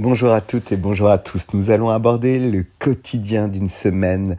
Bonjour à toutes et bonjour à tous. Nous allons aborder le quotidien d'une semaine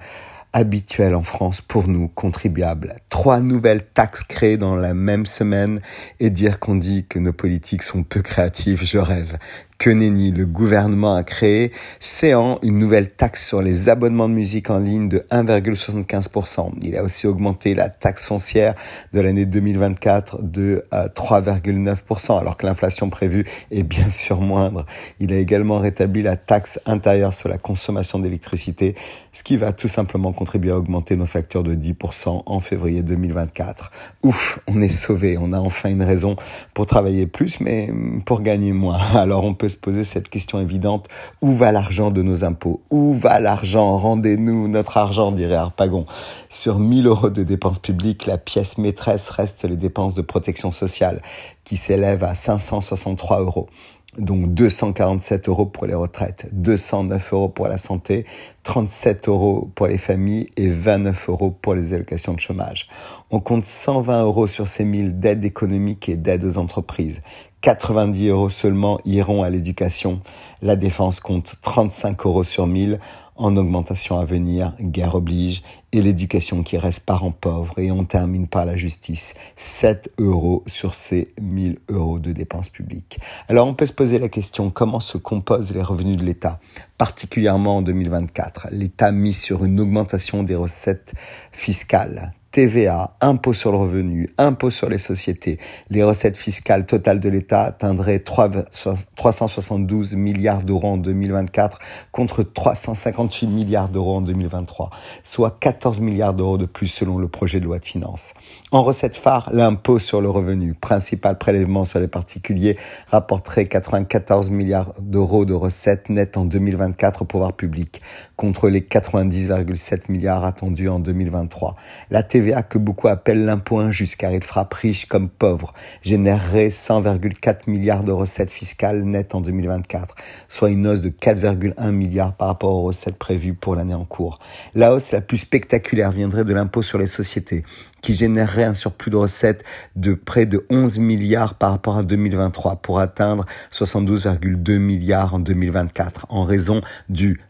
habituelle en France pour nous, contribuables. 3 nouvelles taxes créées dans la même semaine et dire qu'on dit que nos politiques sont peu créatifs, je rêve. Que nenni, le gouvernement a créé Séan, une nouvelle taxe sur les abonnements de musique en ligne de 1,75%. Il a aussi augmenté la taxe foncière de l'année 2024 de 3,9%, alors que l'inflation prévue est bien sûr moindre. Il a également rétabli la taxe intérieure sur la consommation d'électricité, ce qui va tout simplement contribuer à augmenter nos factures de 10% en février 2024. Ouf, on est sauvés, on a enfin une raison pour travailler plus, mais pour gagner moins. Alors on peut se poser cette question évidente, où va l'argent de nos impôts? Où va l'argent? Rendez-nous notre argent, dirait Arpagon. Sur 1 000 euros de dépenses publiques, la pièce maîtresse reste les dépenses de protection sociale, qui s'élèvent à 563 €. Donc 247 € pour les retraites, 209 € pour la santé, 37 € pour les familles et 29 € pour les allocations de chômage. On compte 120 € sur ces 1000 d'aides économiques et d'aides aux entreprises. 90 € seulement iront à l'éducation. La défense compte 35 € sur 1000 en augmentation à venir, guerre oblige, et l'éducation qui reste parent pauvre. Et on termine par la justice, 7 € sur ces 1 000 € de dépenses publiques. Alors on peut se poser la question, comment se composent les revenus de l'État? Particulièrement en 2024, l'État mise sur une augmentation des recettes fiscales. TVA, impôt sur le revenu, impôt sur les sociétés. Les recettes fiscales totales de l'État atteindraient 372 milliards € en 2024 contre 358 milliards € en 2023, soit 14 milliards € de plus selon le projet de loi de finances. En recettes phares, l'impôt sur le revenu, principal prélèvement sur les particuliers, rapporterait 94 milliards € de recettes nettes en 2024 au pouvoir public, contre les 90,7 milliards attendus en 2023. La TVA, que beaucoup appellent l'impôt injuste car il frappe riches comme pauvres, générerait 100,4 milliards de recettes fiscales nettes en 2024, soit une hausse de 4,1 milliards par rapport aux recettes prévues pour l'année en cours. La hausse la plus spectaculaire viendrait de l'impôt sur les sociétés, qui générerait un surplus de recettes de près de 11 milliards par rapport à 2023 pour atteindre 72,2 milliards en 2024 en raison du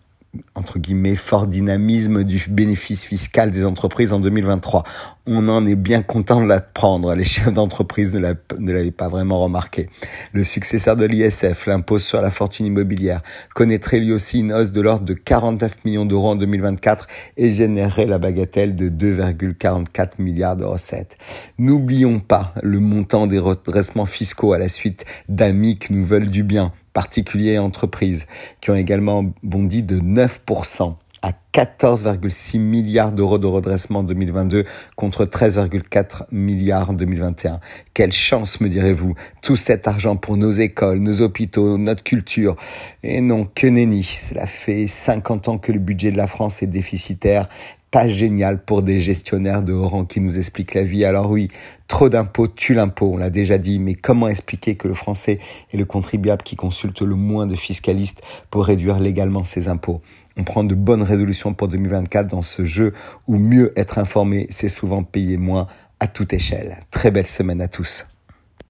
entre guillemets, fort dynamisme du bénéfice fiscal des entreprises en 2023. On en est bien content de l'apprendre. Les chefs d'entreprise ne l'avaient pas vraiment remarqué. Le successeur de l'ISF, l'impôt sur la fortune immobilière, connaîtrait lui aussi une hausse de l'ordre de 49 millions € en 2024 et générerait la bagatelle de 2,44 milliards de recettes. N'oublions pas le montant des redressements fiscaux à la suite d'amis qui nous veulent du bien, particuliers et entreprises, qui ont également bondi de 9% à 14,6 milliards € de redressement en 2022 contre 13,4 milliards en 2021. Quelle chance, me direz-vous, tout cet argent pour nos écoles, nos hôpitaux, notre culture. Et non, que nenni, cela fait 50 ans que le budget de la France est déficitaire. Pas génial pour des gestionnaires de haut rang qui nous expliquent la vie. Alors oui, trop d'impôts tue l'impôt, on l'a déjà dit, mais comment expliquer que le Français est le contribuable qui consulte le moins de fiscalistes pour réduire légalement ses impôts? On prend de bonnes résolutions pour 2024 dans ce jeu où mieux être informé, c'est souvent payer moins à toute échelle. Très belle semaine à tous.